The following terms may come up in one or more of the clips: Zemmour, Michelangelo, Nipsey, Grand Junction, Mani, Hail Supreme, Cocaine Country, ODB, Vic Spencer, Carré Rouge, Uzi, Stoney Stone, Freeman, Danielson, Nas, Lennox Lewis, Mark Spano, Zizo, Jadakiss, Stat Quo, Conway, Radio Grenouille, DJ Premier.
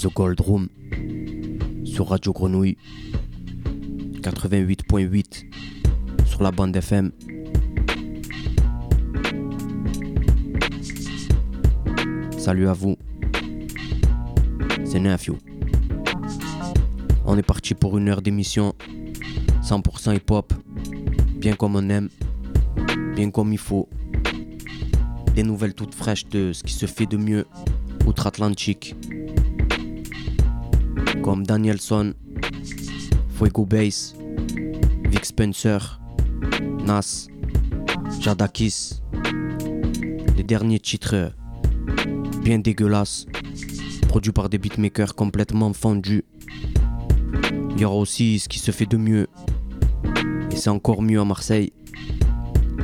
The Goldroom sur Radio Grenouille 88.8 sur la bande FM. Salut à vous, c'est Nafio. On est parti pour une heure d'émission 100% hip-hop, bien comme on aime, bien comme il faut. Des nouvelles toutes fraîches de ce qui se fait de mieux outre-Atlantique, comme Danielson, Fuego Bass, Vic Spencer, Nas, Jadakiss. Les derniers titres bien dégueulasses, produits par des beatmakers complètement fendus. Il y aura aussi ce qui se fait de mieux, et c'est encore mieux à Marseille,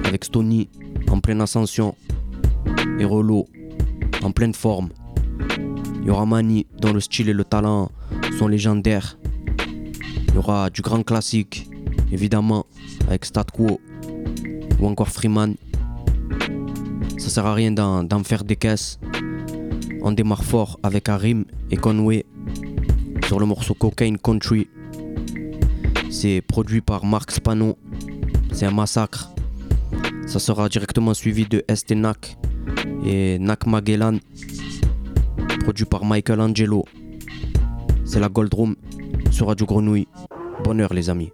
avec Stoney en pleine ascension et Rollo en pleine forme. Il y aura Mani dont le style et le talent sont légendaires. Il y aura du grand classique, évidemment, avec Stat Quo ou encore Freeman. Ça sert à rien d'en faire des caisses. On démarre fort avec Harim et Conway sur le morceau Cocaine Country. C'est produit par Mark Spano, c'est un massacre. Ça sera directement suivi de STNac et Nak Magellan, produit par Michelangelo. C'est la Gold Room sur Radio Grenouille. Bonne heure les amis.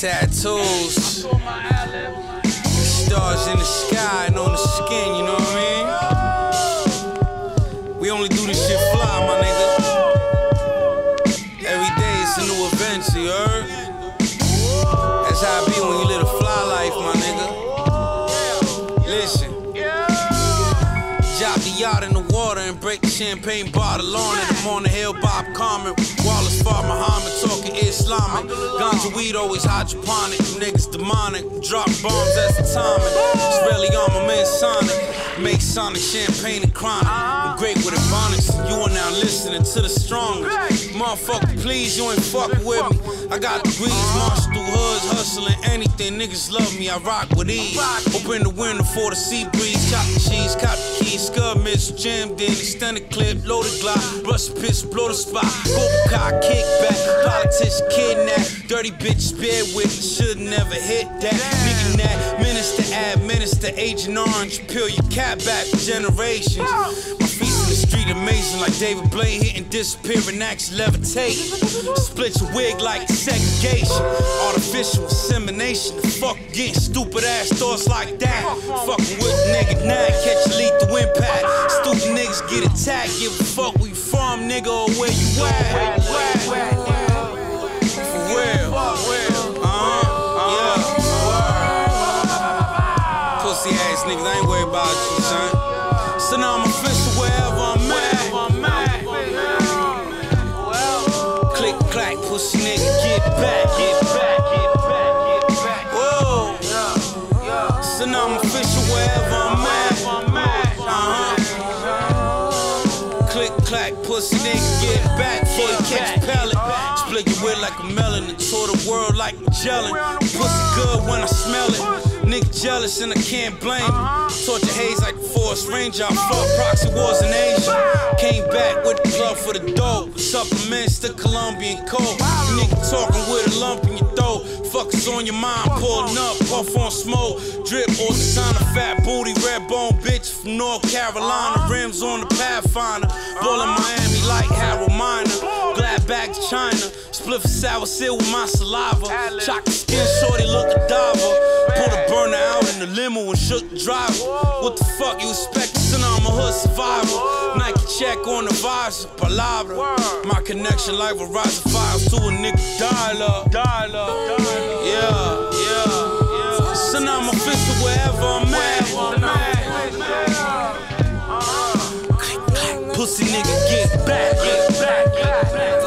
Tattoos, stars in the sky and on the skin, you know what I mean? We only do this shit fly, my nigga. Every day it's a new event, you heard? That's how it be when you live a fly life, my nigga. Listen. Drop the yacht in the water and break the champagne bottle on it. I'm on the hill, Bob Carmen. Wallace, Far Muhammad, talking Islamic. Ganja weed always hydroponic. You niggas demonic. Drop bombs, that's atomic. Israeli armament, sonic. Make sonic champagne and chronic. I'm great with ebonics. You are now listening to the strongest. Motherfucker, please, you ain't fucking with me. I got degrees, march through hoods, hustling anything. Niggas love me, I rock with ease. Open the window for the sea breeze. Chop the cheese, cop the keys. Scud, miss, jam, then extend the clip, load the glock, brush the pitch, blow the spot, go cock, kick back, politician, kidnap, dirty bitch, bear with, should never hit that, nigga that, minister, ad, minister, Agent Orange, peel your cap back for generations, my feet in the street amazing like David Blaine, hitting, disappearing acts, levitate, split your wig like segregation, artificial insemination, fuck getting stupid ass thoughts like that, fucking with nigga now, catch a lethal impact. Stupid niggas get attacked, give a fuck where you from, nigga, or where you at. For real, yeah. Pussy ass niggas, I ain't worried about you, son. So now I'm official wherever I'm at. Click, clack, pussy nigga, get back, get back. Pussy nigga, get back, boy, catch pellet. Split your wit like a melon and tore the world like Magellan. Pussy good when I smell it. Nigga jealous and I can't blame him. Torture haze like the Forest Ranger. I fought proxy wars in Asia. Came back with the club for the dough. Supplements to Colombian coke. Nigga talking with a lump in your throat. Fuckers on your mind, pulling up, puff on smoke. Drip or design a fat booty, red bone bitch from North Carolina. Rims on the Pathfinder. Bull in Miami like Harold Miner. Glad back to China. Split for sour seal with my saliva. Chocolate skin, shorty look a diver. Pulled a burner out in the limo and shook the driver. What the fuck you expect? Son, I'm a hood survivor. Nike check on the vibes, palabra. My connection like with rising fires to a nigga dial-up. Yeah. So now I'm official wherever I'm at. Click, click, pussy nigga, get back, get back, get back.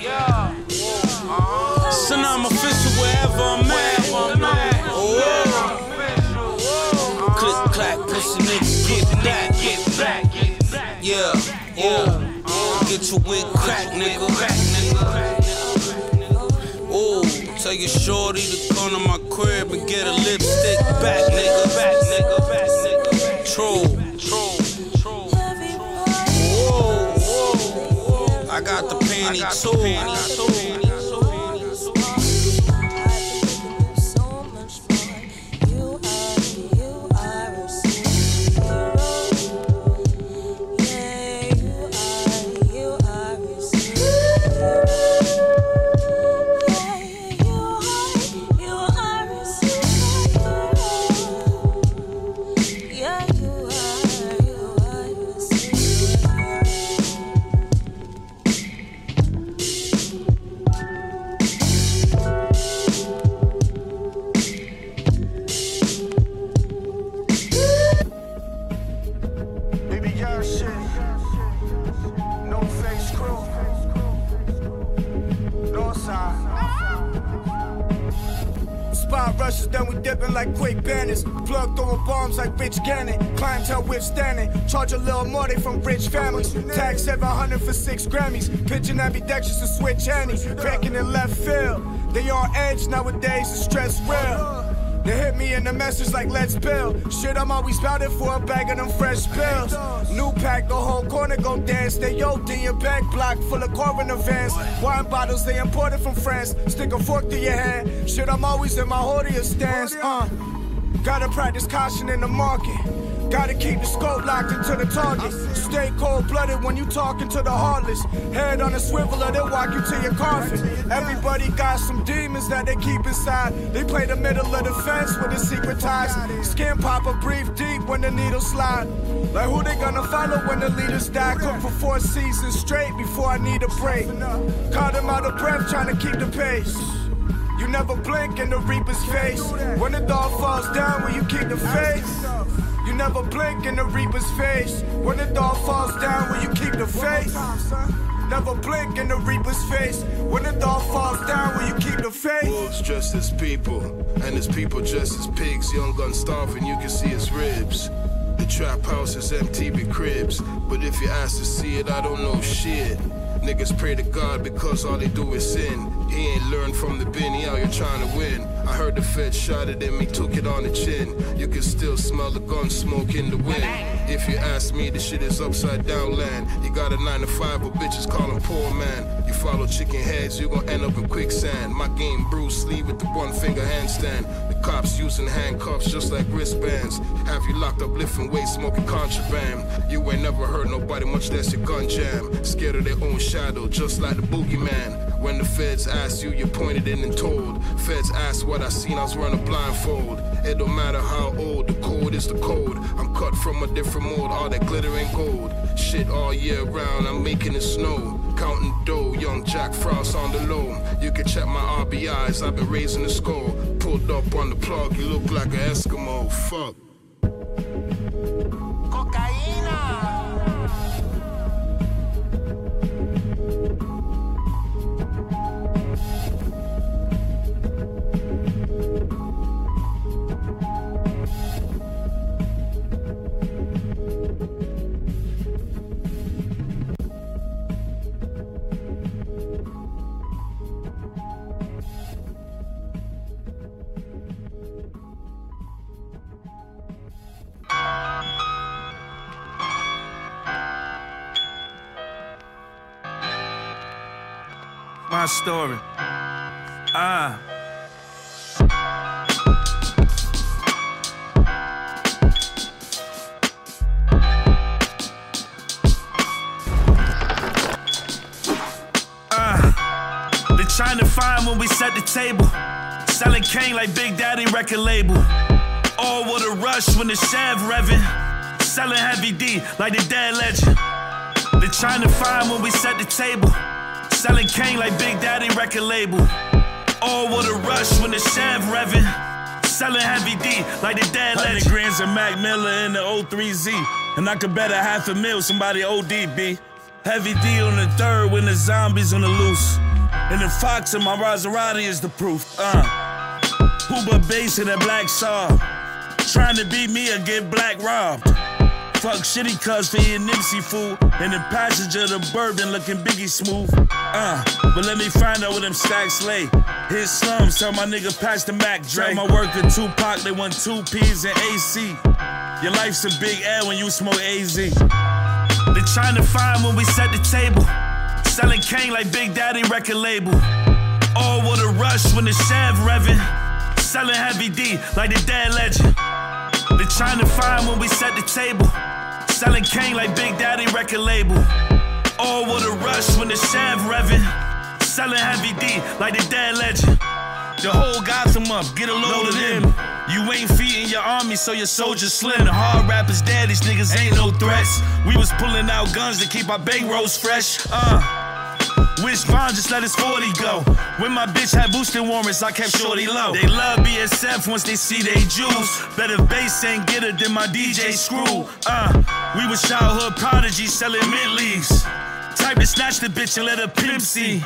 Yeah. So now I'm official wherever I'm at. Oh. Click, clack, pussy nigga, get back, get back, get back. Yeah. Oh. Get your wig crack, nigga. Tell your shorty to come to my crib and get a lipstick back, nigga. Back, nigga. Back, nigga. True. Whoa. I got the panty too. Charge a little more, they from rich families. Tag 700 for 6 Grammys. Pitching ambidextrous to switch handies. Cracking in left field. They on edge nowadays, the stress real. They hit me in the message like let's build. Shit, I'm always boutin' for a bag of them fresh pills. New pack, the whole corner go dance. They OD in back block full of coroner vans. Wine bottles they imported from France. Stick a fork to your hand. Shit, I'm always in my hoardia stance. Gotta practice caution in the market. Gotta keep the scope locked into the target. Stay cold-blooded when you talking to the heartless. Head on a swiveler, they'll walk you to your coffin. Everybody got some demons that they keep inside. They play the middle of the fence with the secret ties. Skin popper breathe deep when the needle slide. Like who they gonna follow when the leaders die? Cook for 4 seasons straight before I need a break. Caught him out of breath trying to keep the pace. You never blink in the Reaper's face. When the dog falls down, will you keep the face? You never blink in the Reaper's face. When the dog falls down, will you keep the face? Never blink in the Reaper's face. When the dog falls down, will you keep the faith? Wolves dressed as people, and his people dressed as pigs. Young gun starving, you can see his ribs. The trap house is empty with cribs. But if you ask to see it, I don't know shit. Niggas pray to God because all they do is sin. He ain't learned from the bin, he out here trying to win. I heard the Fed shot at him, he took it on the chin. You can still smell the gun smoke in the wind. If you ask me, this shit is upside down land. You got a 9 to 5, but bitches call him poor man. You follow chicken heads, you gon' end up in quicksand. My game Bruce Lee with the 1-finger handstand. The cops using handcuffs just like wristbands. Have you locked up lifting weights, smoking contraband. You ain't never heard nobody, much less your gun jam. Scared of their own shadow, just like the boogeyman. When the Feds asked you, you pointed in and told. Feds asked what I seen, I was wearing a blindfold. It don't matter how old, the code is the code. I'm cut from a different mold, all that glitter and gold. Shit all year round, I'm making it snow. Counting dough, young Jack Frost on the low. You can check my RBIs, I've been raising the score. Pulled up on the plug, you look like an Eskimo, fuck. My story. They're trying to find when we set the table. Selling cane like Big Daddy record label. All with a rush when the Chev revving. Selling Heavy D like the dead legend. They're trying to find when we set the table. Selling cane like Big Daddy record label. All with a rush when the Chev revving. Selling Heavy D like the dead legend. 100 grams and Mac Miller in the 03Z. And I could bet a $500,000 somebody ODB. Heavy D on the third when the zombies on the loose. And the Fox in my Maserati is the proof. Pooba bass in a black Saab. Trying to beat me or get black robbed. Fuck shitty cuz for eating Nipsey food. And the passenger the bourbon looking Biggie Smooth. But let me find out where them stacks lay. His slums, tell my nigga pass the Mac Dre. Tell my worker Tupac, they won 2 P's and AC. Your life's a big L when you smoke AZ. They trying to find when we set the table. Selling cane like Big Daddy record label. All with a rush when the Chev revving. Selling Heavy D like the dead legend. They trying to find when we set the table. Selling cane like Big Daddy record label. All with a rush when the Chev revving. Selling Heavy D like the dead legend. The whole Gotham up, get a load of them. You ain't feeding your army, so your soldiers slim. The hard rappers dead, these niggas ain't no threats. We was pulling out guns to keep our bankrolls fresh. Wish Bond just let his 40 go. When my bitch had boosted warrants, I kept shorty low. They love BSF once they see they Jews. Better bass ain't get her than my DJ Screw. We was childhood prodigies selling mid-leaves. Type to snatch the bitch and let her pimp see.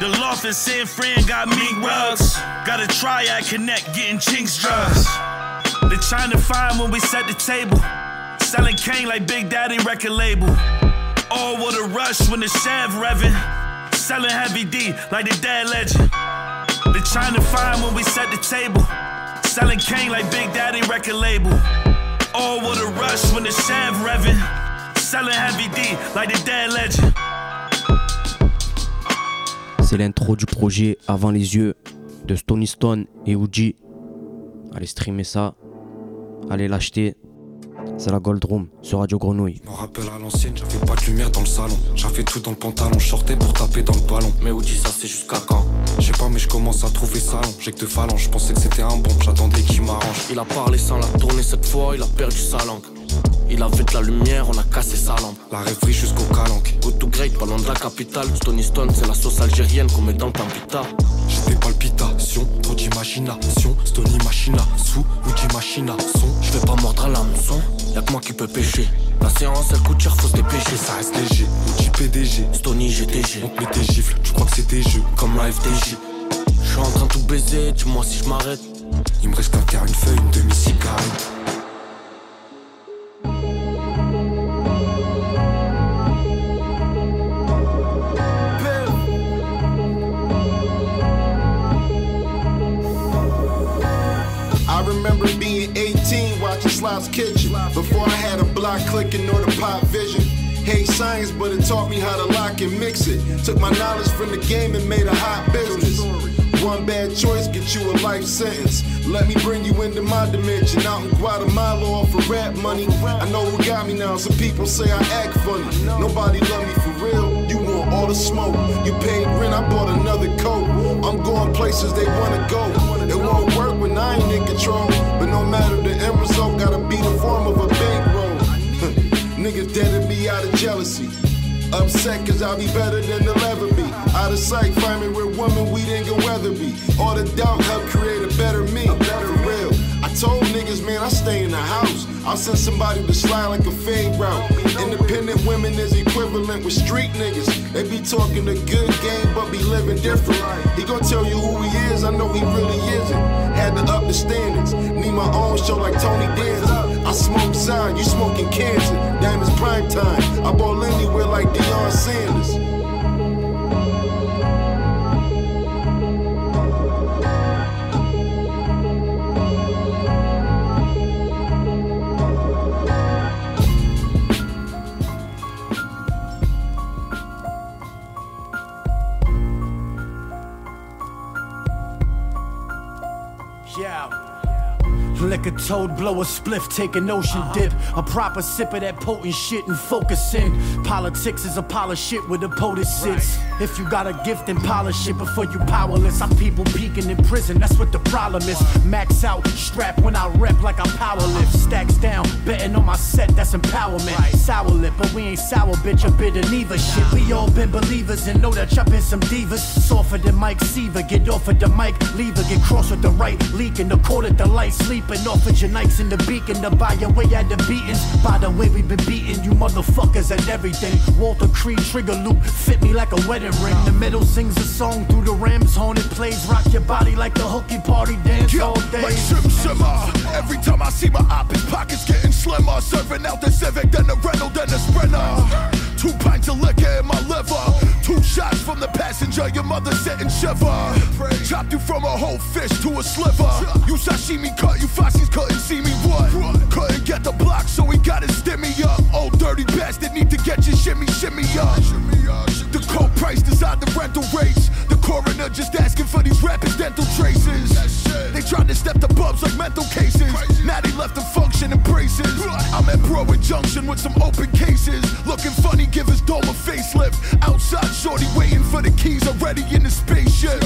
The loft and San Fran got meat rugs. Got a triad connect getting Chinks drugs. They trying to find when we set the table. Selling cane like Big Daddy record label. All with a rush when the Chev revving. Selling Heavy D like the dead legend. They trying to find when we set the table. Selling cane like Big Daddy record label. All with a rush when the Chev revving. Selling Heavy D like the dead legend. C'est l'intro du projet Avant les yeux de Stoney Stone et Uzi. Allez streamer ça, allez l'acheter. c'est la Goldroom sur Radio Grenouille. Je me rappelle à l'ancienne, j'avais pas de lumière dans le salon. J'avais tout dans le pantalon, sortais pour taper dans le ballon. Mais où dit ça, c'est jusqu'à quand? Je sais pas, mais je commence à trouver ça long. J'ai que deux phalanges, je pensais que c'était un bon, j'attendais qu'il m'arrange. Il a parlé sans la tourner cette fois, il a perdu sa langue. Il avait de la lumière, on a cassé sa lampe. La rêverie jusqu'au calanque. Go to great, pas loin de la capitale. Stoney Stone, c'est la sauce algérienne qu'on met dans le pampita. J'ai des palpitations, trop d'imagination. Stoney machina, sous ou d'imagination. Je vais pas mordre à l'hameçon, y'a que moi qui peux pêcher. La séance, elle coûte cher, faut se dépêcher. Ça reste léger, outil PDG. Stoney GTG, on te met des gifles, tu crois que c'est des jeux. Comme la FDJ, je suis en train de tout baiser, dis-moi si je m'arrête. Il me reste qu'à faire une feuille, une demi-cigarette. Slide's Kitchen. Before I had a block clicking or the pop vision. Hate science, but it taught me how to lock and mix it. Took my knowledge from the game and made a hot business. One bad choice get you a life sentence. Let me bring you into my dimension. Out in Guatemala off of rap money. I know who got me now. Some people say I act funny. Nobody love me for real. You want all the smoke. You paid rent, I bought another coat. I'm going places they wanna go. It won't work when I ain't in control. But no matter the end result, gotta be the form of a bankroll. Niggas deaded me out of jealousy. Upset cause I be better than they'll ever be. Out of sight, find me with women we didn't get Weatherby. All the doubt helped create a better me, for real. I told niggas, man, I stay in the house. I'll send somebody to slide like a fade route. Independent women is equivalent with street niggas. They be talking a good game, but be living different. He gon' tell you who he is, I know he really isn't. Had to up the standards, need my own show like Tony Danza. I smoke Zion, you smoking cancer. Damn, it's prime time. I ball anywhere like Deion Sanders. Liquor toad, blow a spliff, take an ocean dip. A proper sip of that potent shit and focus in. Politics is a pile of shit where the poet sits. If you got a gift, then polish it before you powerless. I'm people peeking in prison, that's what the problem is. Max out, strap when I rep like I powerlift. Stacks down, betting on my set, that's empowerment. Sour lip, but we ain't sour, bitch, a bit of neither shit. We all been believers and know that y'all been some divas. Softer than Mike Seaver, get off of the mic, leave her. Get cross with the right, leaking the court at the light, sleeping. Off of your nights in the beacon to buy your way out the beatings. By the way, we been beating you motherfuckers at everything. Walter Creed trigger loop fit me like a wedding ring. The middle sings a song through the ram's horn. It plays rock your body like the hooky party dance all day. Like Shim Shimmer. Every time I see my op, his pockets getting slimmer. Serving out the Civic, then the rental, then the Sprinter. 2 pints of liquor in my liver. 2 shots from the passenger, your mother sitting shiver. Chopped you from a whole fish to a sliver. You sashimi cut, you fossies couldn't see me, what? Couldn't get the block, so he got his stimmy up. Old dirty bastard need to get your shimmy, shimmy up. The cold price designed the rental rates. The coroner just asking for these rappers' dental traces. They tried to step the bubs like mental cases. Now they left the function in braces. I'm at Broadway Junction with some open cases. Looking funny, give his dome a facelift. Outside shorty waiting for the keys, already in the spaceship.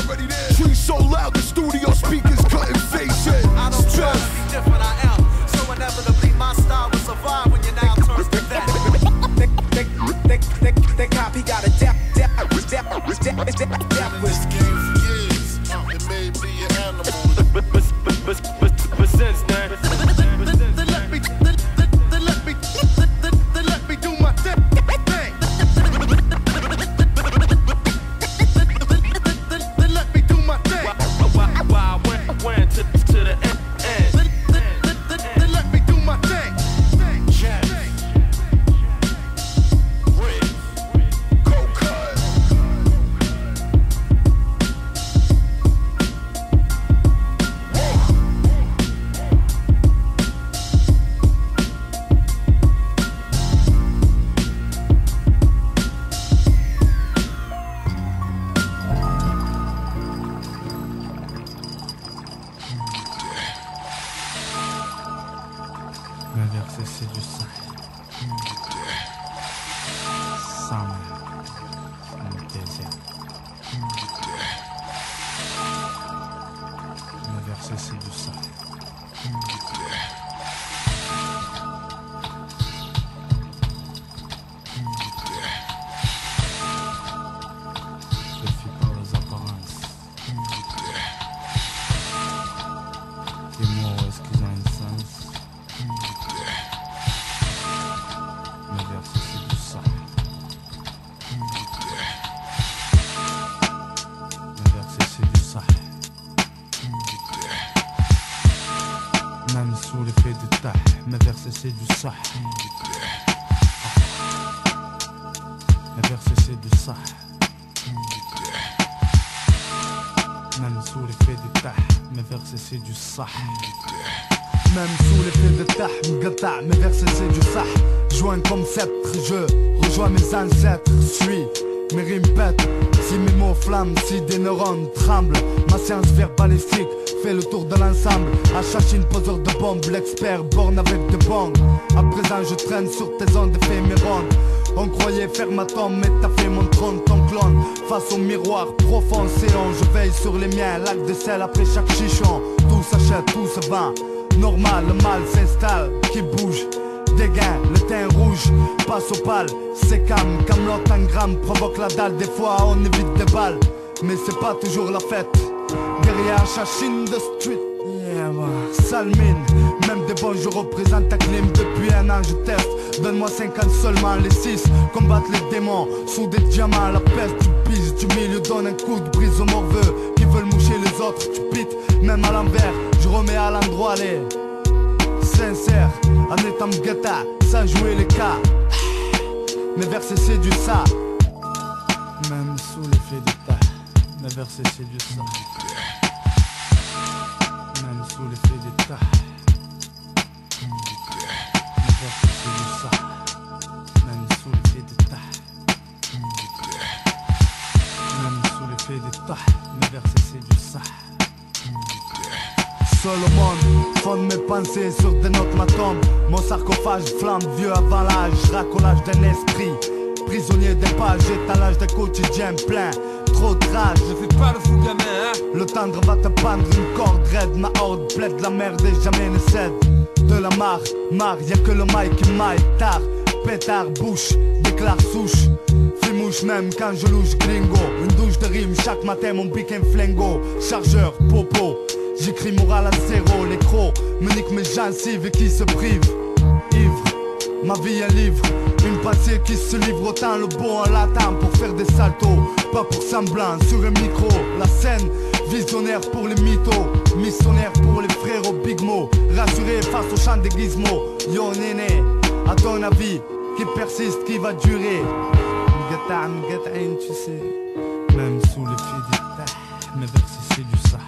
Trees so loud, the studio speakers couldn't face it. I don't try to be different, I am. So inevitably my style will survive when you now turn to that. That cop, he got a dap with this game for years. It may be an animal. But since then. versé, c'est du sang. Sang anesthésiant. Le versé, c'est du sang. Même sous l'effet de tah, m'gata, mes versets c'est du sah. Joins comme sceptre, je rejoins mes ancêtres. Suis, mes rimes pètent, si mes mots flamment, si des neurones tremblent. Ma science verbalistique fait le tour de l'ensemble. Achachine, poseur de bombes, l'expert borne avec de bombes. À présent je traîne sur tes ondes éphémérones. On croyait faire ma tombe, mais t'as fait mon trône, ton clone. Face au miroir profond, séant, je veille sur les miens. Lac de sel après chaque chichon. Tout s'achète, tout se vend. Normal, le mal s'installe, qui bouge. Dégain, le teint rouge, passe au pal. C'est calme, Camelot en gramme, provoque la dalle. Des fois on évite des balles, mais c'est pas toujours la fête. Derrière Chachine de street, yeah, bah. Salmine, même des bons je représente ta clim. Depuis un an je teste, donne-moi 50 seulement. Les 6 combattent les démons, sous des diamants. La peste, tu piges du milieu, donne un coup de brise aux morveux qui veulent moucher les autres, tu pites. Même à l'envers, je remets à l'endroit les sincères, en étant guetta, sans jouer les cas. Mes versets c'est du ça. Même sous l'effet du tas, mes versets c'est du ça. Même sous l'effet du tas, mes versets c'est du ça. Même sous l'effet du tas, même sous l'effet du tas, mes versets c'est du ça. Seul au monde, fonde mes pensées sur des notes ma tombe. Mon sarcophage flamme, vieux avant l'âge, racolage d'un esprit. Prisonnier des pages, étalage des quotidiens plein. Trop de rage, je fais pas le fou gamin hein. Le tendre va te pendre une corde raide. Ma horde plaide la merde et jamais ne cède. De la mare, y'a que le maille qui maille. Tard, pétard, bouche, déclare souche. Fimouche même quand je louche gringo. Une douche de rime, chaque matin mon pique un flingo. Chargeur, popo. J'écris moral à zéro, les crocs me niquent mes gencives et qui se privent. Ivre, ma vie est livre. Une pensée qui se livre autant le beau en latin pour faire des saltos. Pas pour semblant, sur un micro. La scène, visionnaire pour les mythos. Missionnaire pour les frères au big mot. Rassuré face au chant des gizmos. Yo néné, à ton avis, qui persiste, qui va durer? M'gata, m'gata, tu sais. Même sous les filles d'état, mes versets c'est du sang.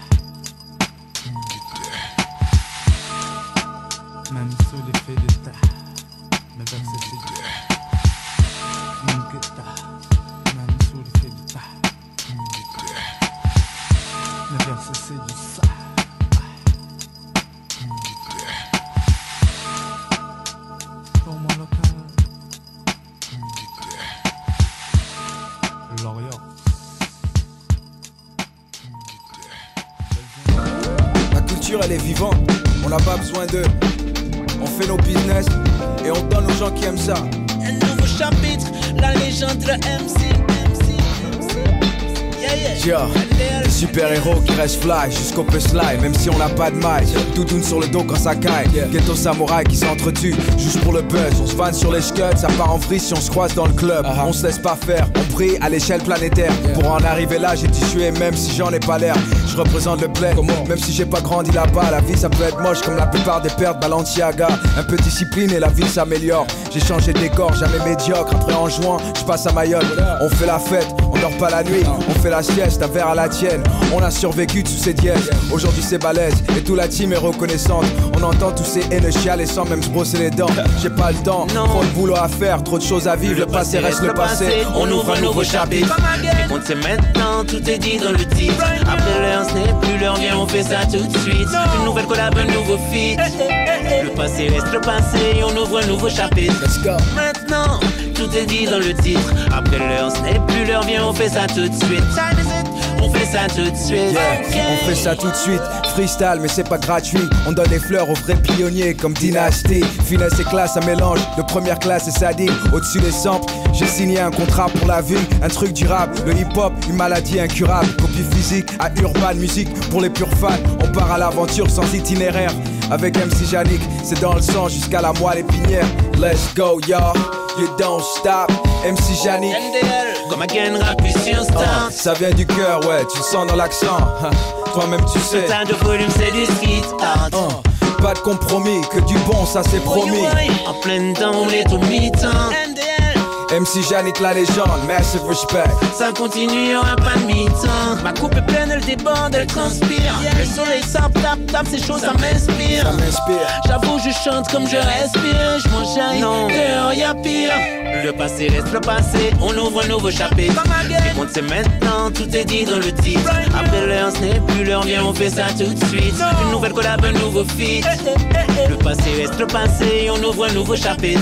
Même sous l'effet de ta, mes versets c'est du ça. Même que ta, même sous l'effet de ta, mes versets c'est du ça. Pour mon local, Lorient. La culture elle est vivante, on n'a pas besoin d'eux. On fait nos business et on donne aux gens qui aiment ça. Un nouveau chapitre, la légende, le MC. Yeah. Les super-héros qui restent fly jusqu'au punchline, même si on n'a pas de maille. Doudoune sur le dos quand ça caille. Ghetto samouraï qui s'entretue juste pour le buzz. On se vanne sur les scuds, ça part en frise si on se croise dans le club. On se laisse pas faire, on prie à l'échelle planétaire. Pour en arriver là, j'ai tissué même si j'en ai pas l'air. Je représente le bled, même si j'ai pas grandi là-bas. La vie ça peut être moche comme la plupart des pertes Balenciaga. Un peu discipline et la vie s'améliore. J'ai changé de décor, jamais médiocre. Après en juin, je passe à Mayotte. On fait la fête, on dort pas la nuit. On fait la sieste, un verre à la tienne. On a survécu sous ces dièses. Aujourd'hui c'est balèze et toute la team est reconnaissante. On entend tous ces haineux chialer sans même se brosser les dents. J'ai pas le temps, trop de boulot à faire, trop de choses à vivre. Le passé reste le passé, on ouvre un nouveau chapitre. Et qu'on sait maintenant, tout est dit dans le titre. Après l'heure, ce n'est plus l'heure. viens, on fait ça tout de suite. No. Une nouvelle collab, un nouveau feat. Le passé reste le passé, on ouvre un nouveau chapitre. Let's go. Maintenant, tout est dit dans le titre. Après l'heure, ce n'est plus l'heure, viens, on fait ça tout de suite. On fait ça tout de suite. Yeah. Okay. On fait ça tout de suite. Freestyle, mais c'est pas gratuit. On donne des fleurs aux vrais pionniers comme Dynasty. Finesse et classe, un mélange de première classe et sadique. Au-dessus des samples, j'ai signé un contrat pour la vie. Un truc durable, le hip-hop, une maladie incurable. Copie physique à Urban Music pour les purs fans. On part à l'aventure sans itinéraire. Avec MC Yannick, c'est dans le sang jusqu'à la moelle épinière. Let's go, y'all, you don't stop. MC Yannick, NDL, comme again, rap sur Star. Ça vient du cœur, ouais, tu le sens dans l'accent. Toi-même, tu sais. Putain de volume, c'est du skit art. Pas de compromis, que du bon, ça c'est promis. En plein temps, on est au mi-temps. MC Yannick, la légende, massive respect. Ça continue, y'aura pas de mi-temps. Ma coupe est pleine, elle déborde, elle transpire. Le soleil sort, tape, ces choses, ça m'inspire. J'avoue, je chante comme je respire. Je m'enchaîne, dehors y'a pire. Le passé reste le passé, on ouvre un nouveau chapitre. Le monde c'est maintenant, tout est dit dans le titre. Après l'heure, ce n'est plus l'heure, viens, on fait ça tout de suite. Une nouvelle collab, un nouveau feat. Le passé reste le passé, on ouvre un nouveau chapitre.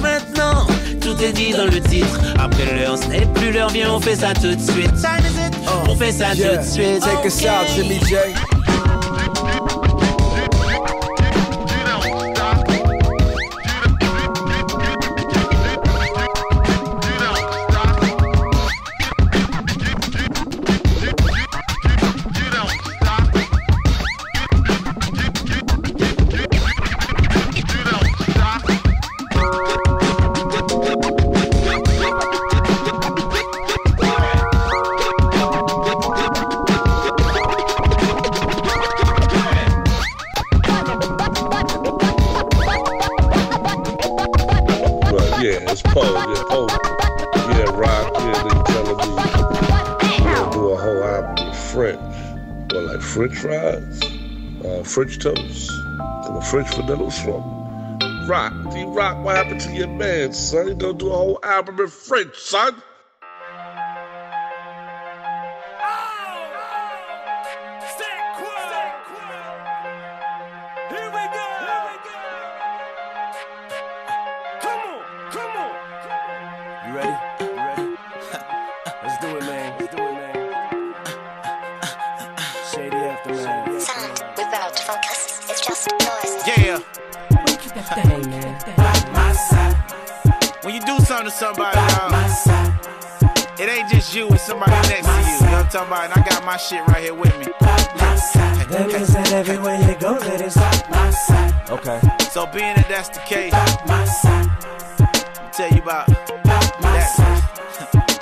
Maintenant, tout est dit dans le titre. Après l'heure, ce n'est plus l'heure, viens, on fait ça tout de suite. On fait ça tout de suite. Take us out, Jimmy J. French fries, French toast, and a French vanilla slump. Rock, D-Rock, what happened to your man, son? He don't do a whole album in French, son. And I got my shit right here with me. That means that everywhere you go, that is my side. Okay. So being that that's the case, my side. I'll tell you about my side.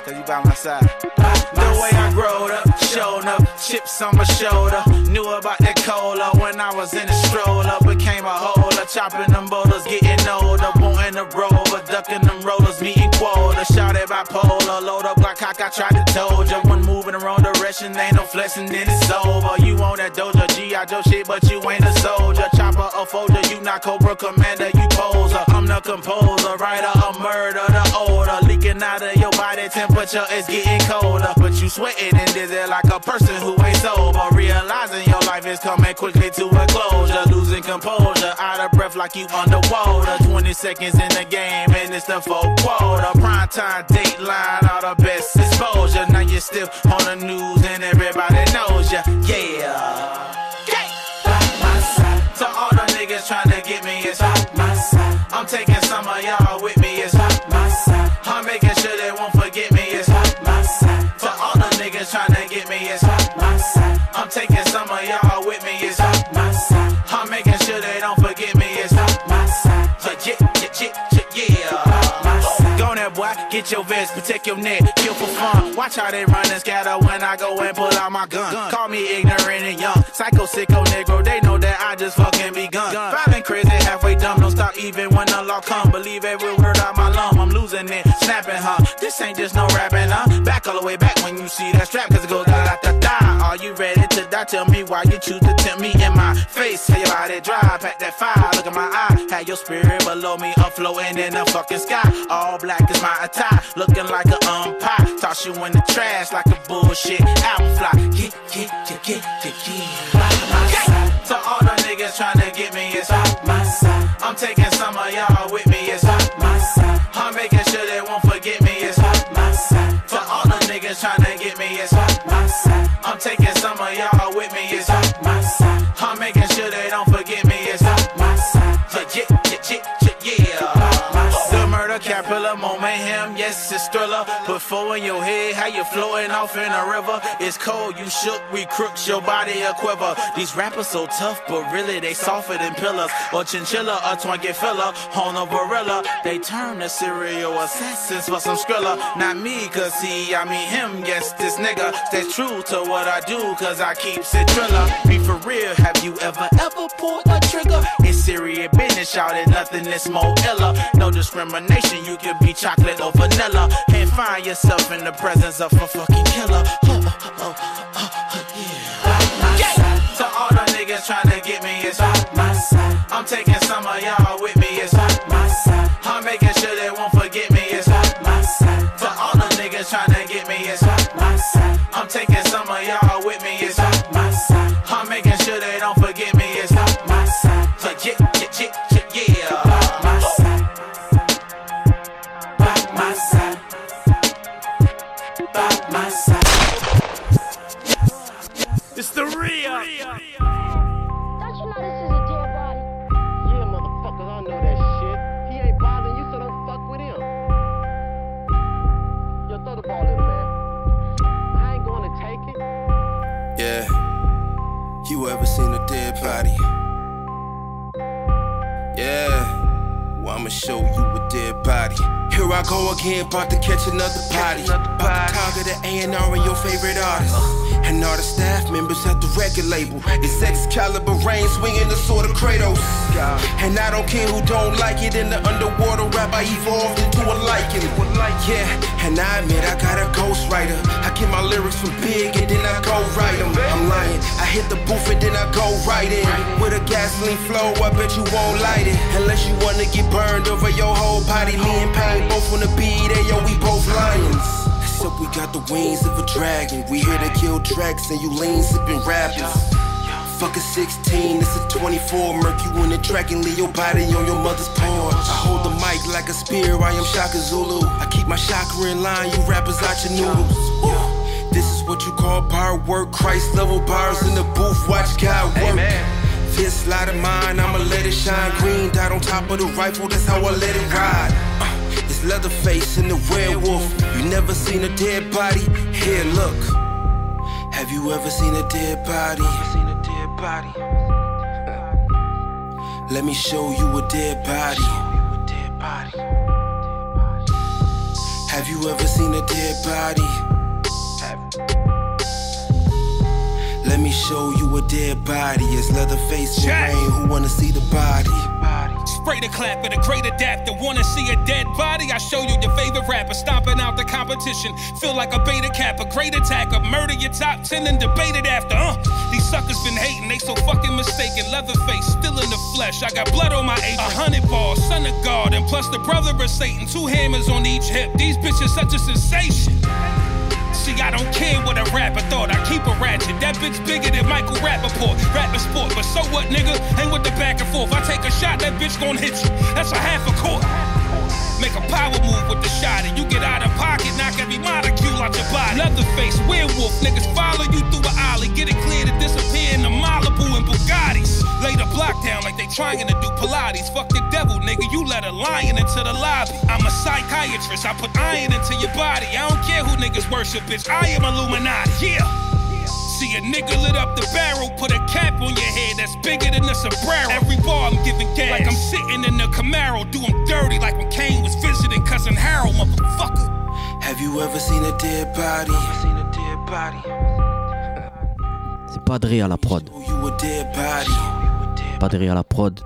Tell you about my side. The way I growed up, showed up, chips on my shoulder. Knew about that cola when I was in a stroller. Became a holder, chopping them boulders, getting older. Wanting a rover, ducking them rollers, meeting quota. Shouted bipolar, load up like cock, I tried to told ya. One move in the wrong direction, ain't no flexing, then it's over. You on that Doja, G.I. Joe shit, but you ain't a soldier. Chopper, a folder, you not Cobra Commander, you poser. I'm the composer, writer, a murder, the odor. Leaking out of your body, temperature is getting colder. But you sweating and dizzy like a person who ain't sober. Realizing your life is coming quickly to a closure. Losing composure, out of breath like you underwater. 20 seconds in the game, and it's the fourth quarter. Prime time, Dateline, all the best exposure. Now you're stiff on the news, and everybody knows ya. Yeah. By my side. To all the niggas trying to get me, it's by my side. I'm taking some of y'all with me, it's by my side. I'm making sure they won't forget me, it's by my side. To all the niggas trying to get me, it's by my side. I'm taking some of y'all with me, it's by my side. I'm making sure they don't forget me, it's by my side. Get your vest, protect your neck, kill for fun. Watch how they run and scatter when I go and pull out my gun. Call me ignorant and young, psycho, sicko, negro. They know that I just fucking begun. Driving crazy, halfway dumb, don't stop even when the law come. Believe every word out my lung, I'm losing it, snapping, huh? This ain't just no rapping, huh? Back all the way back when you see that strap, cause it goes da da da da. Are you ready to die? Tell me why you choose to tempt me in my face. Tell your body dry, pack that fire, look in my eye. Had your spirit below me, up floating in the fucking sky. All black is my attack. Looking like an umpire, toss you in the trash like a bullshit album fly. Yeah. all y'all with me, it's up my side. I'm making sure they won't forget me, it's up my side. For all the niggas trying to get me, it's up my side. I'm taking some of y'all with me, it's up my side. I'm making sure they don't forget me, it's up my side. Legit, legit, yeah. The murder capital moment, him, yes, it's thriller. Put four in your head, how you floating off in a river. It's cold, you shook, we crooks, your body a quiver. These rappers so tough, but really they softer than pillars. Or chinchilla, a twinkie filler, on a gorilla. They turn to serial assassins for some Skrilla. Not me, cause see, I mean him, yes, this nigga. Stay true to what I do, cause I keep it thriller. Be for real, have you ever pulled a trigger? It's serious business, shouted nothing, it's more illa. No discrimination, you can be chocolate or vanilla. And find yourself in the presence of a fucking killer. Yeah. So all the niggas trying to get me is up my side. I'm taking some of y'all with me, it's up my side. I'm making sure they won't forget me, it's up my side. For all the niggas trying to get me, it's up my side. I'm taking some of y'all with me, it's up my side. I'm making sure they don't forget me, it's up my side. So yeah. It's the real. Don't you know this is a dead body? Yeah, motherfucker, I know that shit. He ain't bothering you, so don't fuck with him. Yo, throw the ball in, man. I ain't gonna take it. Yeah. You ever seen a dead body? Yeah. Well, I'ma show you a dead body. Here I go again, bout to catch another body. Bout to conquer the A&R and your favorite artist. And all the staff members at the record label. It's Excalibur rain swinging the sword of Kratos. And I don't care who don't like it. In the underwater rap I evolved into a liking. Yeah, and I admit I got a ghostwriter. I get my lyrics from Big and then I go write them. I'm lying, I hit the booth and then I go write it. With a gasoline flow, I bet you won't light it. Unless you wanna get burned over your whole body. Me and Pain both wanna be there, yo, we both lions. Up, we got the wings of a dragon. We here to kill tracks and you lean sipping rappers. Fuck a 16, it's a 24. Murk you in the track and leave your body on your mother's porch. I hold the mic like a spear, I am Shaka Zulu. I keep my chakra in line, you rappers out your noodles. Woo. This is what you call power work. Christ level bars in the booth, watch God work. Amen. This light of mine, I'ma let it shine. Green dot on top of the rifle, that's how I let it ride. This Leatherface and the werewolf. You never seen a dead body? Here, look. Have you ever seen a dead body? Let me show you a dead body. Have you ever seen a dead body? Let me show you a dead body. It's Leatherface, Jermaine, who wanna see the body. Spray the clap at a great adapter. Wanna see a dead body? I show you your favorite rapper stomping out the competition. Feel like a beta cap, a great attacker. Murder your top 10 and debate it after. These suckers been hating, they so fucking mistaken. Leatherface still in the flesh. I got blood on my apron. 100 balls, son of God, and plus the brother of Satan. 2 hammers on each hip. These bitches such a sensation. See, I don't care what a rapper thought, I keep a ratchet. That bitch bigger than Michael Rappaport. Rapping sport, but so what, nigga? Ain't with the back and forth. I take a shot, that bitch gon' hit you. That's a half a court. Make a power move with the shot and you get out of pocket. Knock every molecule out your body. Leatherface, werewolf, niggas follow you through an alley. Get it clear to disappear in the Malibu and Bugattis. Lay the block down like they trying to do Pilates. Fuck the devil, nigga, you let a lion into the lobby. I'm a psychiatrist, I put iron into your body. I don't care who niggas worship. Bitch, I am Illuminati, yeah. See a nigga lit up the barrel, put a cap on your head that's bigger than a sombrero. Every bar I'm giving gas like I'm sitting in the Camaro. Do him dirty like when Kane was visiting Cousin Harold, motherfucker. Have you ever seen a dead body? C'est Padré à la prod. Padré à la prod.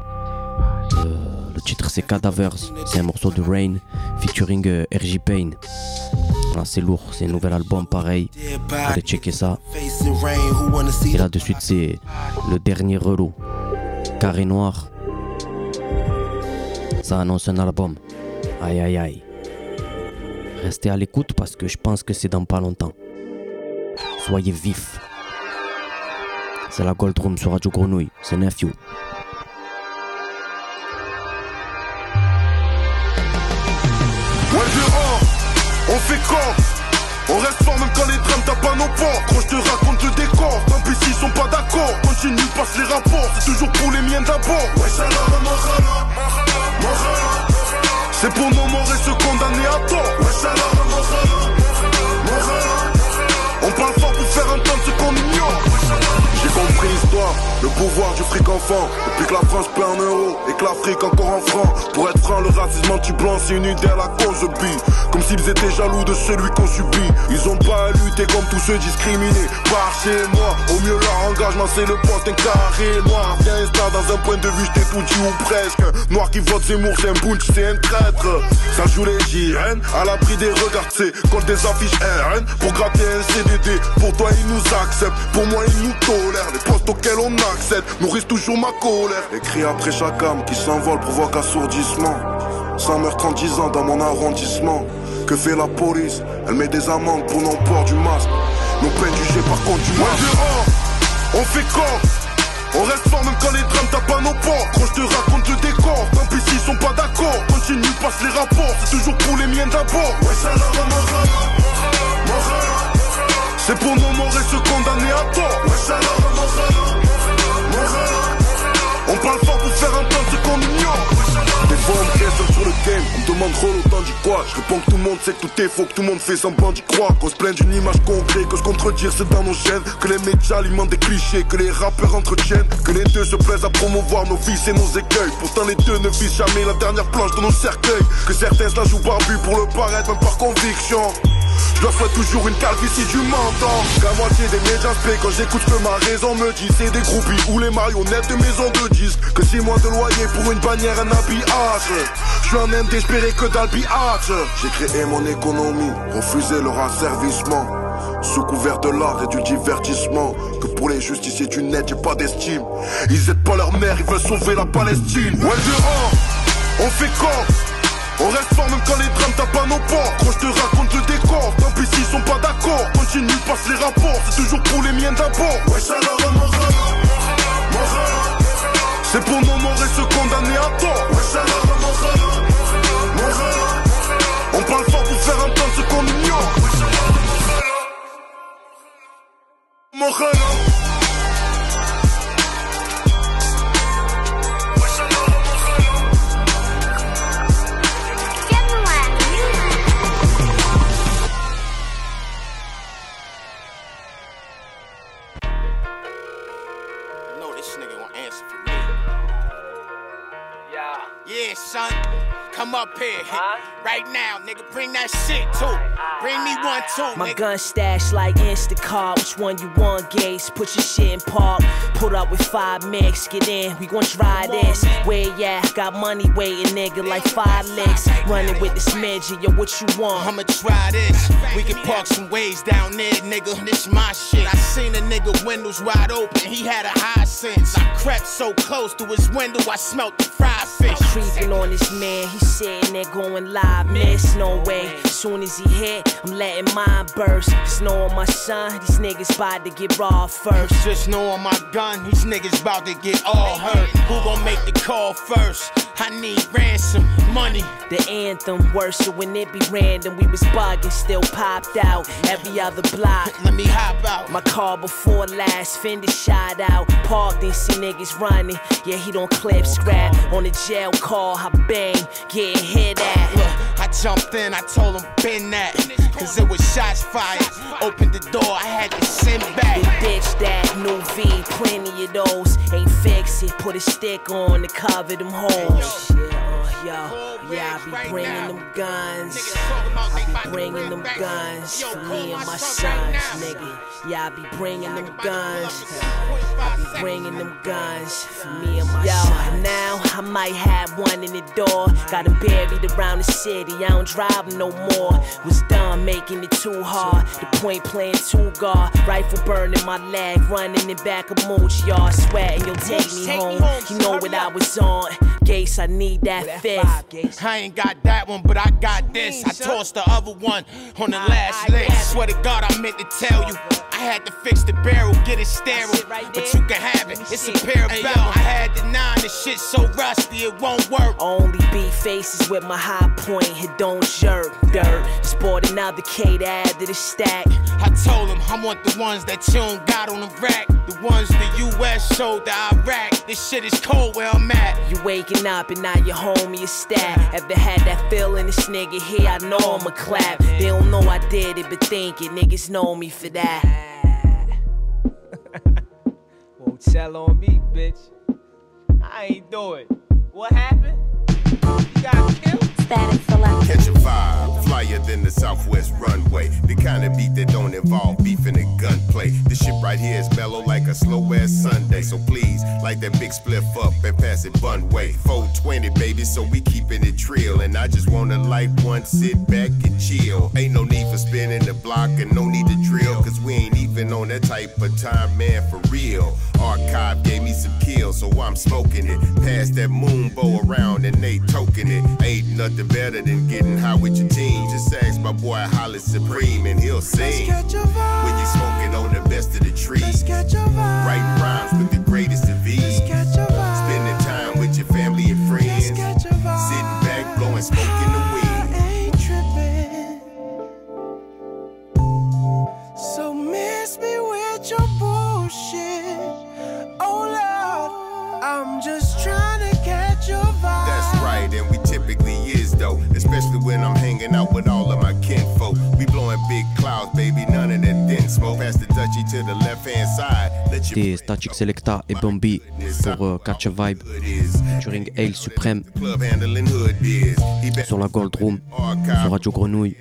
Le titre c'est Cadavers, c'est un morceau de Rain featuring RJ Payne. Voilà, c'est lourd, c'est un nouvel album pareil. Allez checker ça. Et là de suite c'est le dernier Rollo, Carré Noir. Ça annonce un album. Aïe aïe aïe. Restez à l'écoute parce que je pense que c'est dans pas longtemps. Soyez vifs. C'est la Goldroom sur Radio Grenouille, c'est Nafio. avant. Quand je te raconte le décor, tant pis s'ils sont pas d'accord. Continue, passe les rapports, c'est toujours pour les miens d'abord. C'est pour nos morts et se condamner à tort. On parle fort pour faire entendre ce qu'on ignore. J'ai compris l'histoire, le pouvoir du fric enfant. Depuis que la France paie en euros et que l'Afrique encore en franc. Pour être franc, le racisme anti-blanc c'est une idée à la cause bi. Comme s'ils étaient jaloux de celui qu'on subit. Ils ont pas à lutter comme tous ceux discriminés. Par chez moi, au mieux leur engagement c'est le poste d'un carré noir. Viens Insta, dans un point de vue j't'ai tout dit ou presque. Noir qui vote Zemmour, c'est un bunch, c'est un traître. Ça joue les JN, à l'abri des regards, c'est contre des affiches RN. Pour gratter un CDD, pour toi ils nous acceptent, pour moi ils nous tolèrent. Les postes auxquels on accède nourrissent toujours ma colère. Les cris après chaque âme qui s'envole provoquent assourdissement. 100 meurtres en 10 ans dans mon arrondissement. Que fait la police? Elle met des amendes pour non-port du masque. Nos peines jugées par contre du masque. Ouais, dehors, on fait corps. On reste fort même quand les drames tapent à nos portes. Quand je te raconte le décor, tant pis s'ils sont pas d'accord. Continue, passe les rapports, c'est toujours pour les miens d'abord. Ouais, ça la ramène. C'est pour nos morts et se condamner à tort. On parle fort pour faire entendre ce qu'on ignore. Des fois on me questionne sur le game, on me demande Rollo t'en dis quoi. Je réponds que tout le monde sait que tout est faux, que tout le monde fait semblant d'y croire. Qu'on se plaint d'une image qu'on crée, que se contredire c'est dans nos chaînes. Que les médias alimentent des clichés, que les rappeurs entretiennent. Que les deux se plaisent à promouvoir nos vices et nos écueils. Pourtant les deux ne visent jamais la dernière planche de nos cercueils. Que certains se la jouent barbu pour le paraître même par conviction. Je leur souhaite toujours une calvitie du menton. Qu'à moitié des médias spé, quand j'écoute ce que ma raison me dit. C'est des groupies ou les marionnettes de maison de disques. Que 6 mois de loyer pour une bannière, un habillage. Je suis un inde espéré que d'albillage. J'ai créé mon économie, refusé leur asservissement. Sous couvert de l'art et du divertissement. Que pour les justiciers du net, j'ai pas d'estime. Ils aident pas leur mère, ils veulent sauver la Palestine. Ouais, dehors, on fait corps. On reste fort même quand les drames tapent à nos portes. Quand je te raconte le décor, tant pis s'ils sont pas d'accord. Continue, passe les rapports, c'est toujours pour les miens d'abord. Ouais, ça la ramène. C'est pour nos morts et se condamner à tort. Ouais, ça la ramène. On parle fort pour faire entendre ce qu'on ignore. Mon chaleur. Son, come up here, right now, nigga, bring that shit too, bring me one too, my nigga. Gun stash like Instacart, which one you want, Gates, put your shit in park, put up with 5 mix, get in, we gon' try this, where ya, got money waiting, nigga, like 5 licks, running with this midget, yo, what you want, I'ma try this, we can park some ways down there, nigga, this my shit, I seen a nigga windows wide open, he had a high sense, I crept so close to his window, I smelt the fried fish, on this man, he sitting there going live, miss, no way, soon as he hit, I'm letting mine burst, just knowing my son, these niggas bout to get raw first, just knowing my gun, these niggas bout to get all hurt, who gon' make the call first, I need ransom, money, the anthem, worse, so when it be random, we was bugging, still popped out, every other block, let me hop out, my car before last, fender shot out, parked and see niggas running, yeah, he don't clip scrap, on the jail call, I bang, get hit at. Look, I jumped in, I told him, bend that. Cause it was shots fired. Opened the door, I had to send back. They bitch that, new V, plenty of those. Ain't fix it, put a stick on to cover them holes. Hey, yo. Yo, yeah, I be bringing them guns. I be bringing them guns for me and my sons, nigga. Yeah, I be bringing them guns. I be bringing them guns for me and my sons. Yo, now I might have one in the door. Got them buried around the city. I don't drive them no more. Was done making it too hard. The point playing too guard. Rifle burning my leg. Running in back of mooch, y'all. Sweating, you'll take me home. You know what I was on. Gates, I need that. I ain't got that one, but I got this. I tossed the other one on the last leg. Swear to God, I meant to tell you. I had to fix the barrel, get it sterile, right, but you can have it. It's a pair of bells. I had the 9, this shit so rusty it won't work. Only be faces with my high point, it don't jerk. Dirt, sport another K to add to the stack. I told him I want the ones that you don't got on the rack, the ones the U.S. sold to Iraq. This shit is cold where I'm at. You waking up and now your homie is stacked. Ever had that feeling? This nigga here, I know I'ma clap. They don't know I did it, but think it. Niggas know me for that. Won't tell on me, bitch. I ain't do it. What happened? You got killed? Statik Selektah. Catch a vibe, flyer than the Southwest runway. The kind of beat that don't involve beefing and gunplay. This shit right here is mellow like a slow ass Sunday. So please, light that big spliff up and pass it bun way. 420, baby, so we keeping it trill. And I just wanna light one, sit back and chill. Ain't no need for spinning the block and no need to drill, cause we ain't even on that type of time, man, for real. Archive gave me some kills, so I'm smoking it. Pass that moon bow around and they token it. Ain't nothing better than getting high with your team. Just ask my boy Hail Supreme and he'll sing. When you smoking on the best of the trees, writing rhymes with the greatest of ease, spending time with your family and friends, sitting back blowing smoke in the wind. So miss me with your bullshit. Oh Lord, I'm just trying to catch your vibe. That's right, and we typically is though, especially when I'm hanging out with all of my kinfolk. We blowing big clouds, baby, none of that thin smoke. Pass the touchy to the left hand side. C'était Statik Selektah et Bambi pour Catch a Vibe featuring Hail Supreme sur la Goldroom, sur Radio Grenouille.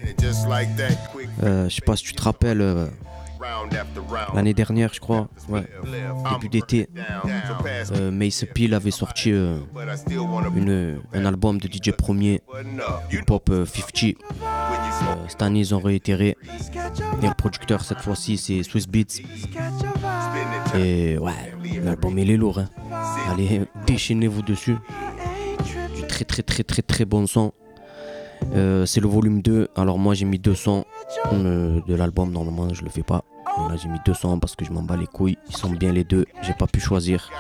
Je sais pas si tu te rappelles, l'année dernière je crois, début d'été, Mace Peel avait sorti un album de DJ Premier, Hip-Hop 50. Cette année ils ont réitéré, et le producteur cette fois-ci c'est Swizz Beatz. Et ouais, l'album il est lourd, hein. Allez, déchaînez-vous dessus. Du très bon son. C'est le volume 2, alors moi j'ai mis 200 de l'album, normalement je le fais pas. Mais là j'ai mis 200 parce que je m'en bats les couilles, ils sont bien les deux. J'ai pas pu choisir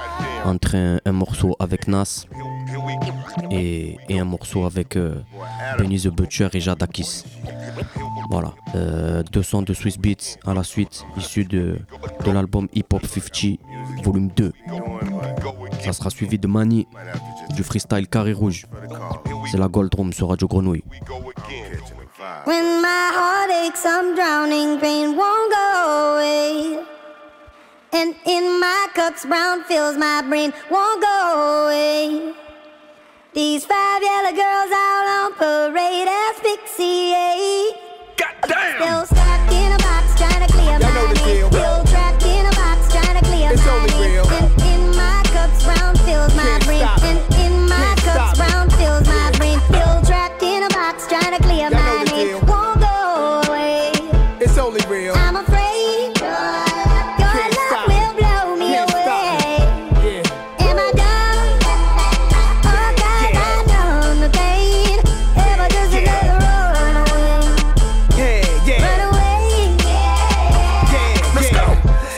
entre un morceau avec Nas et un morceau avec Benny the Butcher et Jadakiss. Voilà, 200 de Swizz Beatz à la suite, issu de l'album Hip Hop 50 volume 2. Ça sera suivi de Mani, du freestyle Carré Rouge. C'est la Gold Room sur Radio Grenouille. When my heart aches, I'm drowning, pain won't go away. And in my cups, brown fills my brain, won't go away. These 5 yellow girls out on parade, asphyxiate. Goddamn! Still stuck in a box, trying to clear my name. Still trapped in a box, trying to clear my name. And in my cups, brown fills my brain. And in my cups, brown fills my brain. Still trapped in a box, trying to clear my name. Won't go away. It's only real. I'm afraid your love will blow me away. Am I done? Oh God, I've done the pain. Ever just another run away. Run away. Let's go.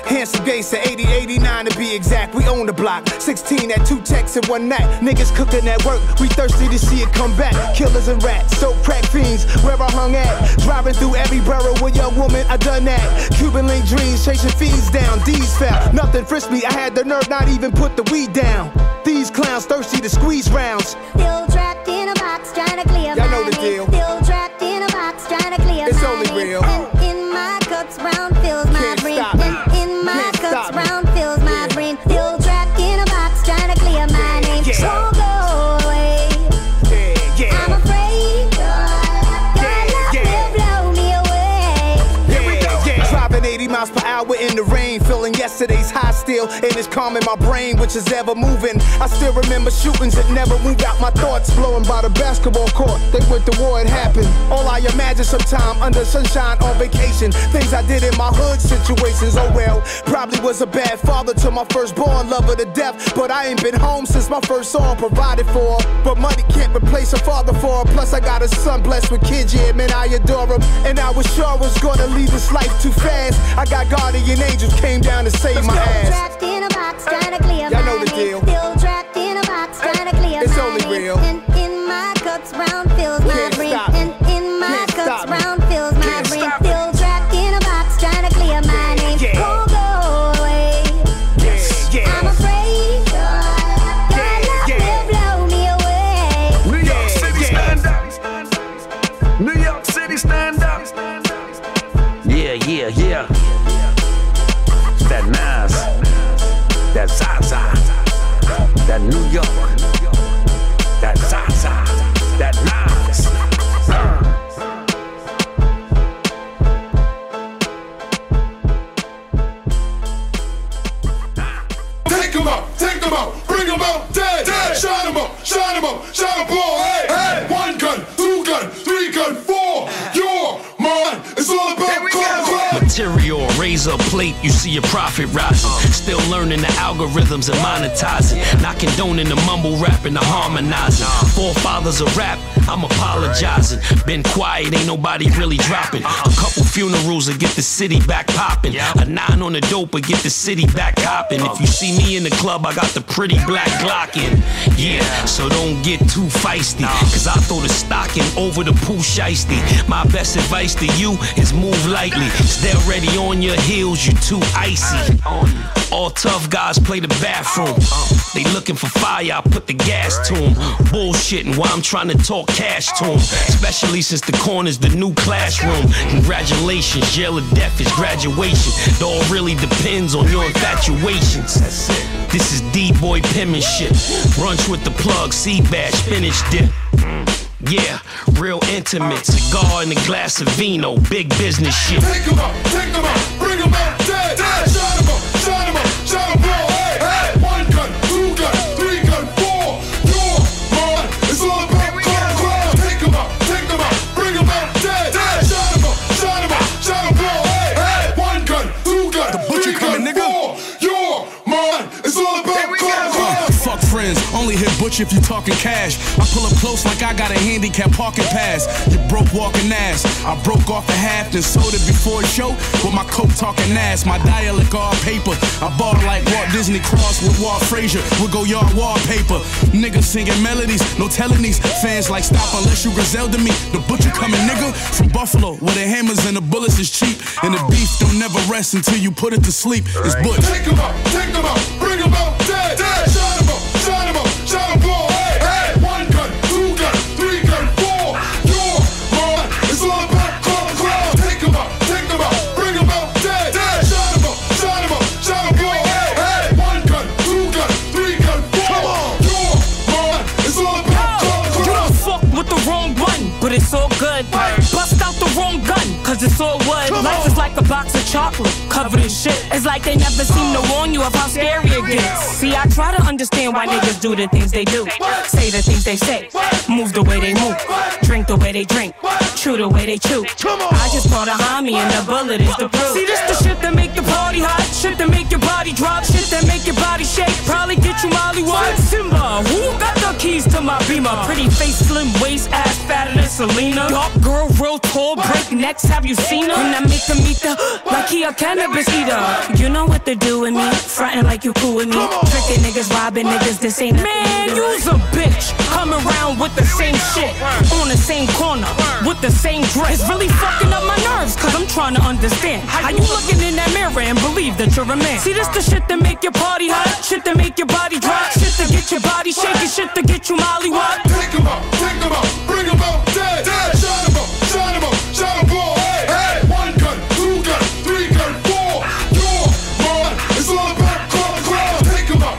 Handsome Gates at 88. 89 to be exact, we own the block. 16 at 2 texts in one night. Niggas cooking at work, we thirsty to see it come back. Killers and rats, so crack fiends, where I hung at. Driving through every borough with young woman, I done that. Cuban link dreams, chasing fiends down, D's fell. Nothing frisked me, I had the nerve not even put the weed down. These clowns thirsty to squeeze rounds. Still trapped in a box, trying to clear y'all my name. Still trapped in a box, trying to clear it's my name. It's only real. And in my cups, brown fills my can't brain. Stop. And in my can't cups, stop. Brown fills my brain. Still trapped in a box, trying to clear my name. Won't go away. I'm afraid your love will blow me away. Here we go. Driving 80 miles per hour in the rain, feeling yes. Yesterday's high still, and it's calming my brain, which is ever moving. I still remember shootings that never moved out my thoughts. Blowing by the basketball court, they went to war, it happened. All I imagine sometime under sunshine on vacation. Things I did in my hood situations, oh well. Probably was a bad father to my firstborn, lover to death. But I ain't been home since my first song provided for. But money can't replace a father for her. Plus I got a son blessed with kids, yeah, man, I adore him. And I was sure I was gonna leave this life too fast. I got guardian angels came down to save my ass. Trapped in a box, trying to clear y'all know the deal. Still trapped in a box, trying to clear it's only real. And in my cups, brown fills my brain. And in my cups, brown fills my brain. Still trapped in a box, trying to clear my name. Oh, go away. I'm afraid your love will blow me away. New York City, stand up. New York City, stand up. Yeah, yeah, yeah. That Nas, that Zaza, that New York, that Zaza, that Nas. Take them out, take them out, bring them out, dead, dead. Shot them up, shot them up, shot them all, hey, hey. One gun, two gun, three gun, four. Your mind is all about cars. Material, razor plate, you see your profit rising. Still learning the algorithms and monetizing. Not condoning the mumble rap and the harmonizing. Forefathers of rap, I'm apologizing. Been quiet, ain't nobody really dropping. A couple funerals to get the city back popping. A 9 on the dope to get the city back hopping. If you see me in the club, I got the pretty black Glock in. Yeah, so don't get too feisty, cause I throw the stocking over the pool shiesty. My best advice to you is move lightly. They're already on your heels, you too icy. All tough guys play the bathroom. They looking for fire, I put the gas to them. Bullshitting while I'm trying to talk cash to them. Especially since the corner's the new classroom. Congratulations, jail of death is graduation. It all really depends on your infatuations. That's it. This is D-boy penmanship. Brunch with the plug, seed bash, spinach dip. Yeah, real intimate. Cigar and a glass of vino, big business shit. Take them out, bring them out, dead, dead. Shot them up, shot them up, shot them all, hey, hey. One gun, two gun, three gun, four. Your mind is all about crime. Take them out, bring them out, dead, dead. Shot them up, shot them up, shot them all, hey, hey. One gun, two gun, three gun, four. Your mind is all about crime. Fuck friends, only hit Butch if you talking cash. I pull up close like I got a handicap parking pass. You broke walking ass. I broke off a half, then sold it before a show with my coke talking ass. My dialect all paper. I bought like Walt Disney Cross with Walt Frazier. We'll go yard wallpaper. Niggas singing melodies, no telling these fans like stop unless you Griselda me. The Butcher coming, nigga, from Buffalo where the hammers and the bullets is cheap. And the beef don't never rest until you put it to sleep. It's Butch. Take them out, bring them out, dead, dead. Shot them up, shot them up, shot them all. It's all good. Bust out the wrong gun, cause it's all wood. Life is like a box of chocolate, covered in shit. It's like they never seem to warn you of how scary it gets. See, I try to understand why niggas do the things they do. Say the things they say. Move the way they move. Drink the way they drink. Chew the way they chew. I just bought a homie and the bullet is the proof. See, this the shit that make the party hot. Shit that make your body drop. Shit that make your body shake. Probably get you Molly Watts. Simba, who got the keys to my Beamer? Pretty face, slim waist, ass fatter than Selena. Dark girl, real tall, break necks, have you seen her? When I make them eat the, like he a cannabis eater. You know what they're doing me, frontin' like you cool with me. Trickin' niggas, robbin' niggas, this ain't nothing. Man, you's a bitch, come around with the same shit. On the same corner, with the same dress. It's really fucking up my nerves, cause I'm trying to understand how you looking in that mirror and believe that you're a man. See, this the shit that make your party hot. Shit that make your body drop. Shit that get your body shaking. Shit that get you Molly Wop. Take them out, take them out, bring them out. Dead, dead. Shot him up, shot him up, shot him all, hey, hey. One gun, two gun, three gun, four. Your mind is all about crime. Take him out,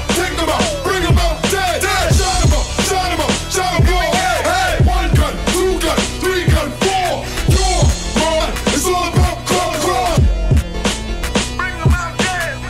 bring him out. Dead, dead. Shot him up, shot him up, shot him all, hey, hey. One gun, two gun, three gun, four. Your mind is all about crime. Bring him out, dead.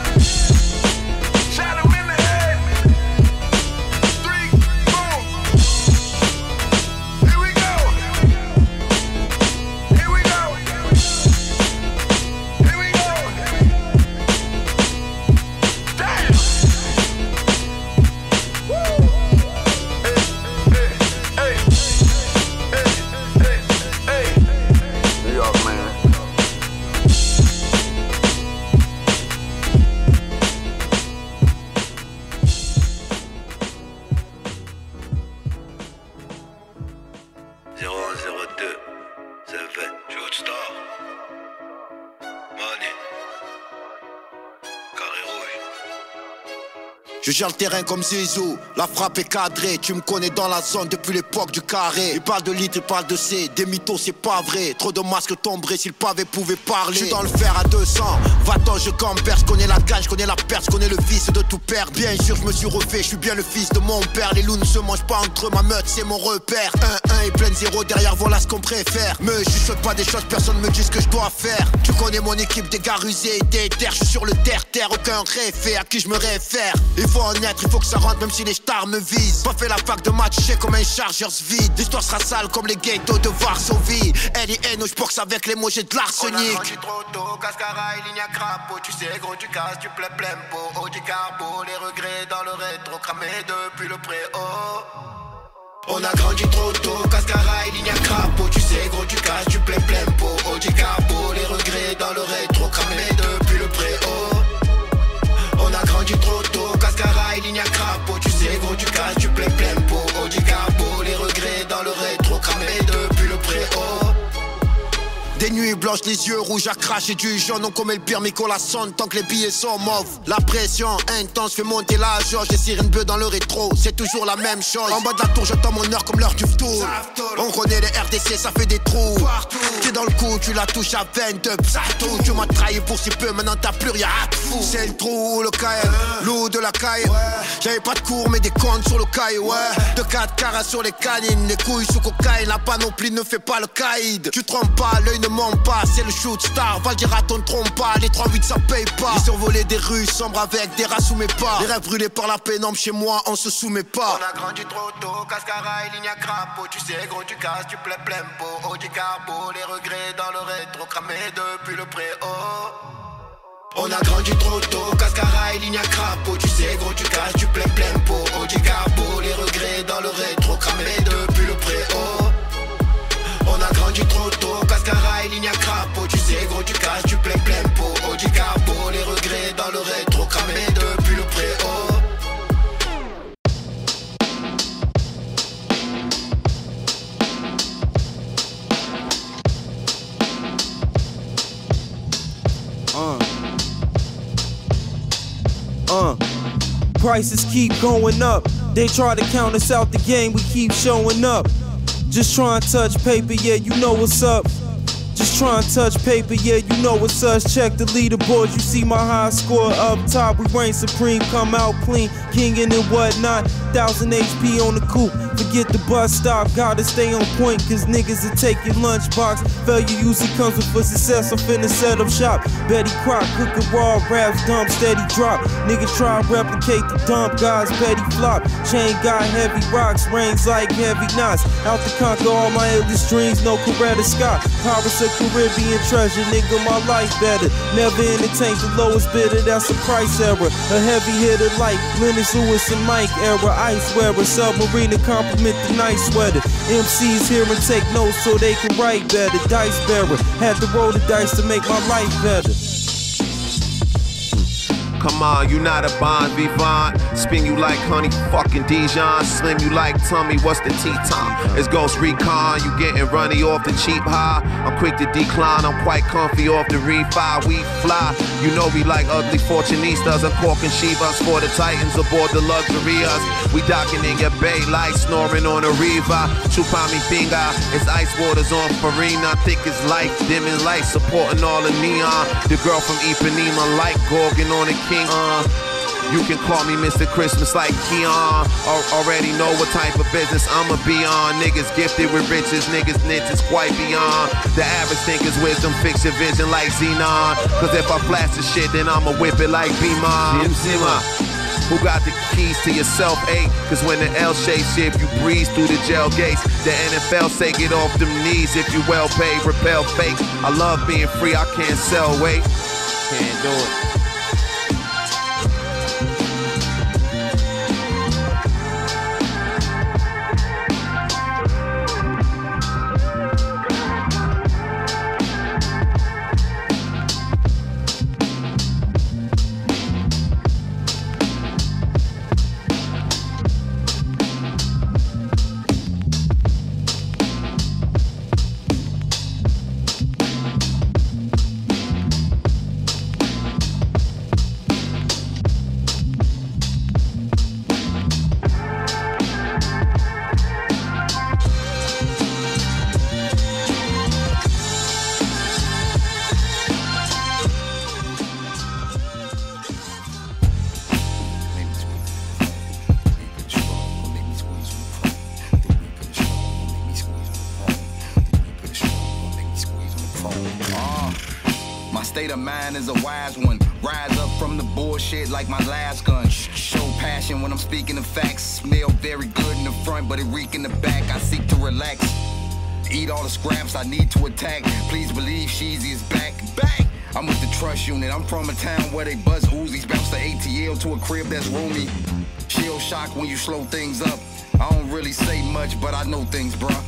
Je gère le terrain comme Zizo, la frappe est cadrée. Tu me connais dans la zone depuis l'époque du carré. Il parle de litres, il parle de C, des mythos c'est pas vrai. Trop de masques tomberaient s'il pavé pouvait parler. Je suis dans le fer à 200, va-t'en je camperse. Connais la gagne, je connais la perte, je connais le vice de tout perdre. Bien sûr je me suis refait, je suis bien le fils de mon père. Les loups ne se mangent pas entre eux, ma meute c'est mon repère. 1-1 et plein zéro, derrière voilà ce qu'on préfère. Me juste pas des choses, personne me dit ce que je dois faire. Tu connais mon équipe des gars rusés et des terres. Je suis sur le terre-terre, aucun réfé à qui je me réfère. Faut en être, il faut que ça rentre même si les stars me visent. Pas fait la fac de match, j'ai comme un chargeur vide. L'histoire sera sale comme les ghettos de Varsovie. Elle et nos j'boxe avec les mots, j'ai de l'arsenic. On a grandi trop tôt, cascara et ligne à crapaud. Tu sais gros, tu casses, tu plais plein pot. Haut du carbo, les regrets dans le rétro, cramé depuis le préau. On a grandi trop tôt, cascara et ligne à crapaud. Tu sais gros, tu casses, tu plais plein pot. Haut du carbo, les regrets dans le rétro, cramé depuis le préau. On a grandi trop tôt, cascara et ligne à crapaud. Tu sais gros, tu casses, tu plais plein pot. Oh du capot, les regrets dans le rétro, cramé depuis le préau. Des nuits blanches, les yeux rouges à cracher du jaune. On commet le pire, mais qu'on la sonne tant que les billets sont mauves. La pression intense fait monter la jauge. Les sirènes bleues dans le rétro, c'est toujours la même chose. En bas de la tour, j'attends mon heure comme l'heure du tour. On connaît les RDC, ça fait des trous. T'es dans le coup, tu la touches à 22 psato. Tu m'as trahi pour si peu, maintenant t'as plus rien à fou. C'est le trou, le KM, l'eau de la caille. J'avais pas de cours, mais des comptes sur le caille, ouais. De 4 carats sur les canines, les couilles sous cocaïne. La panoplie ne fait pas le caïd. Tu trompes pas, l'œil ne monte pas, c'est le shoot star. Va dire à ton trompe pas, les 3-8 ça paye pas. Ils ont volé des rues sombres avec des rats sous mes pas. Les rêves brûlés par la pénombre, chez moi on se soumet pas. On a grandi trop tôt, cascara et ligne à crapaud. Tu sais gros, tu casses, tu plais plein pot. Oh du carbo, les regrets dans le rétro, cramé depuis le préau. On a grandi trop tôt, cascara et ligne à crapaud. Tu sais gros, tu casses, tu plais plein pot. Oh du carbo, les regrets dans le rétro, cramé depuis le préau. On a grandi trop tôt, cascara et ligne à crapaud. Tu sais gros, tu casses, tu plais plein pot. Oh du carbo, les regrets dans le rétro, cramé depuis le préau. Prices keep going up. They try to count us out the game, we keep showing up. Just try and touch paper, yeah, you know what's up. Just try and touch paper, yeah, you know what's us. Check the leaderboards, you see my high score up top. We reign supreme, come out clean, kingin' and whatnot. 1000 HP on the coupe, forget the bus stop. Gotta stay on point, cause niggas will take your lunchbox. Failure usually comes with for success, I'm finna set up shop. Betty Crock, cookin' raw, raps, dump, steady drop. Niggas try replicate the dump, guys, petty flop. Chain got heavy rocks, rings like heavy knots. Out to conquer all my illest dreams, no Coretta Scott. Pirates of Caribbean treasure, nigga, my life better. Never entertain the lowest bidder, that's a price error. A heavy hitter like Lennox Lewis and Mike era. Ice wearer, submarine to compliment the nice sweater. MCs here and take notes so they can write better. Dice bearer, had to roll the dice to make my life better. Come on, you not a Bon Vivant. Spin you like honey, fucking Dijon. Slim you like tummy, what's the T-Time? It's Ghost Recon, you getting runny off the cheap high. I'm quick to decline, I'm quite comfy off the refi. We fly, you know we like ugly Fortunistas. I'm corking Shivas for the Titans aboard the luxury us. We docking in your bay like snoring on a Riva. Chupami Finga, it's ice waters on Farina. Thick as light, dimming light, supporting all the neon. The girl from Ipanema like Gorgon on a King, you can call me Mr. Christmas like Keon. Already know what type of business I'ma be on. Niggas gifted with riches, niggas niches quite beyond. The average thinker's wisdom, fix your vision like Xenon. Cause if I flash the shit, then I'ma whip it like B-Mon. Who got the keys to yourself, eh? Cause when the L-shaped shift, you breeze through the jail gates. The NFL say get off them knees if you well paid, repel fake. I love being free, I can't sell weight. Can't do it. state of mind is a wise one. Rise up from the bullshit like my last gun. Show passion when I'm speaking the facts. Smell very good in the front, but it reek in the back. I seek to relax. Eat all the scraps I need to attack. Please believe Sheezy is back. Back! I'm with the trust unit. I'm from a town where they buzz Uzis. Bounce the ATL to a crib that's roomy. She'll shock when you slow things up. I don't really say much, but I know things, bruh.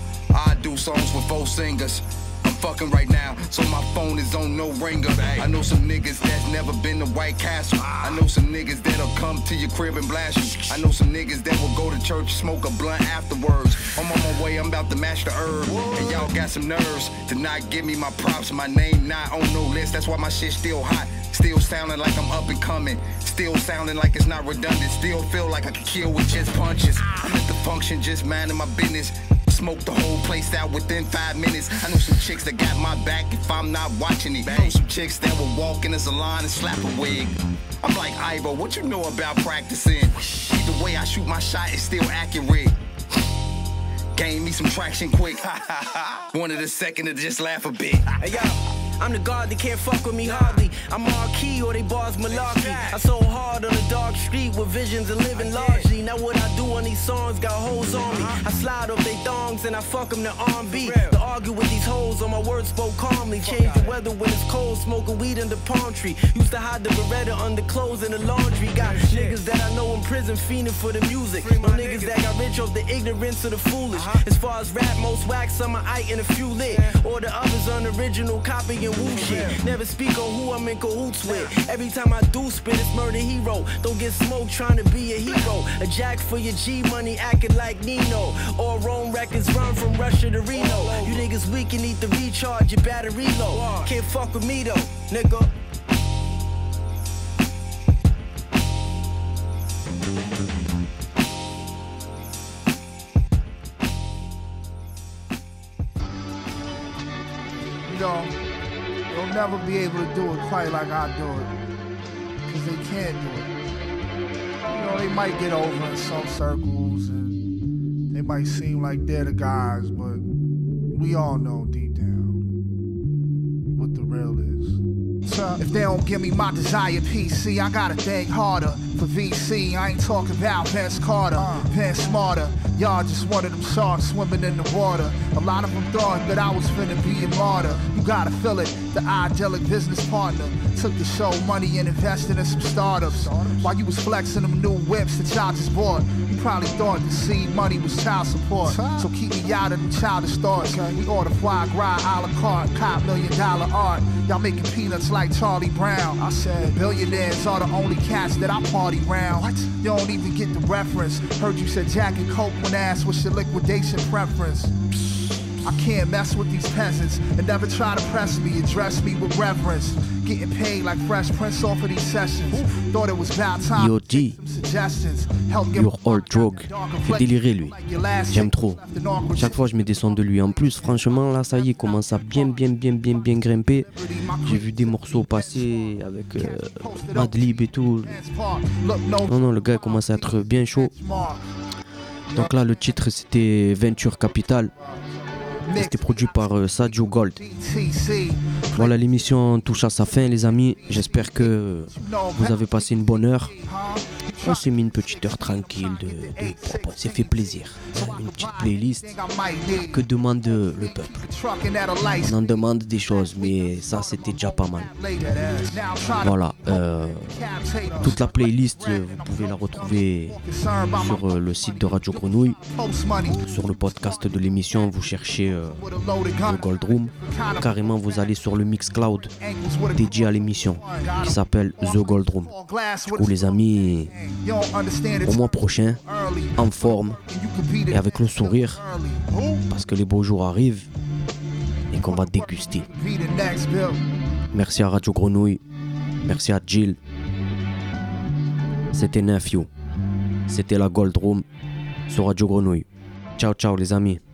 I do songs with 4 singers. I'm fucking right now, so my phone is on no ringer. I know some niggas that's never been to White Castle. I know some niggas that'll come to your crib and blast you. I know some niggas that will go to church, smoke a blunt afterwards. I'm on my way, I'm about to mash the herb. And y'all got some nerves to not give me my props. My name not on no list, that's why my shit's still hot. Still sounding like I'm up and coming. Still sounding like it's not redundant. Still feel like I could kill with just punches. I'm at the function, just minding my business. Smoke the whole place out within 5 minutes. I know some chicks that got my back if I'm not watching it. I know some chicks that will walk in the salon and slap a wig. I'm like, Ivo, what you know about practicing? Either way, I shoot my shot, it's still accurate. Gain me some traction quick. Wanted a second to just laugh a bit. Hey, yo. I'm the guard, they can't fuck with me hardly. I'm marquee or they bars malarkey. I sold hard on a dark street with visions of living largely. Now what I do on these songs got hoes on me. I slide off they thongs and I fuck them to R&B. To argue with these hoes on my words spoke calmly. Change the weather when it's cold, smoking weed under palm tree. Used to hide the Beretta under clothes in the laundry. Got niggas that I know in prison fiending for the music. No niggas that got rich off the ignorance of the foolish. As far as rap, most wax, I'm an Ike and a few lit. Or the others unoriginal copying. Shit. Never speak on who I'm in cahoots with. Every time I do spit, it's murder hero. Don't get smoked trying to be a hero. A jack for your G-money acting like Nino. Or Rome records run from Russia to Reno. You niggas weak and need to recharge your battery low. Can't fuck with me though, nigga. No. They'll never be able to do it quite like I do it, because they can't do it. You know, they might get over in some circles, and they might seem like they're the guys, but we all know deep down what the real is. If they don't give me my desired PC, I gotta think harder. For VC, I ain't talking about Vince Carter, Vince Smarter. Y'all just one of them sharks swimming in the water. A lot of them thought that I was finna be a martyr. You gotta feel it, the idyllic business partner. Took the show money and invested in some startups. While you was flexing them new whips that y'all just bought, you probably thought the seed money was child support. So keep me out of them childish thoughts. We order foie gras a la carte, cop $1 million art. Y'all making peanuts like Charlie Brown. I said, billionaires are the only cats that I party round. What? You don't even get the reference. Heard you said Jack and Coke when asked what's your liquidation preference. I can't mess with these peasants and never try to press me, address me with reverence. Getting paid like Fresh Prince off of these sessions. Thought it was about time. Yo G, Your Old Drug, fait délirer lui. J'aime trop. Chaque fois je mets des sons de lui. En plus, franchement, là ça y est, commence à bien grimper. J'ai vu des morceaux passer avec Adlib et tout. Non, le gars commence à être bien chaud. Donc là, le titre c'était Venture Capital. C'était produit par Sadio Gold. Voilà, l'émission touche à sa fin, les amis. J'espère que vous avez passé une bonne heure. On s'est mis une petite heure tranquille de propos. C'est fait plaisir. Une petite playlist. Que demande le peuple? On en demande des choses, mais ça, c'était déjà pas mal. Voilà. Toute la playlist, vous pouvez la retrouver sur le site de Radio Grenouille. Sur le podcast de l'émission, vous cherchez le Goldroom. Carrément, vous allez sur le Mixcloud dédié à l'émission qui s'appelle The Goldroom. Du coup, les amis, au mois prochain, en forme et avec le sourire, parce que les beaux jours arrivent et qu'on va déguster. Merci à Radio Grenouille, merci à Jill. C'était Nafio, c'était la Gold Room sur Radio Grenouille. Ciao les amis.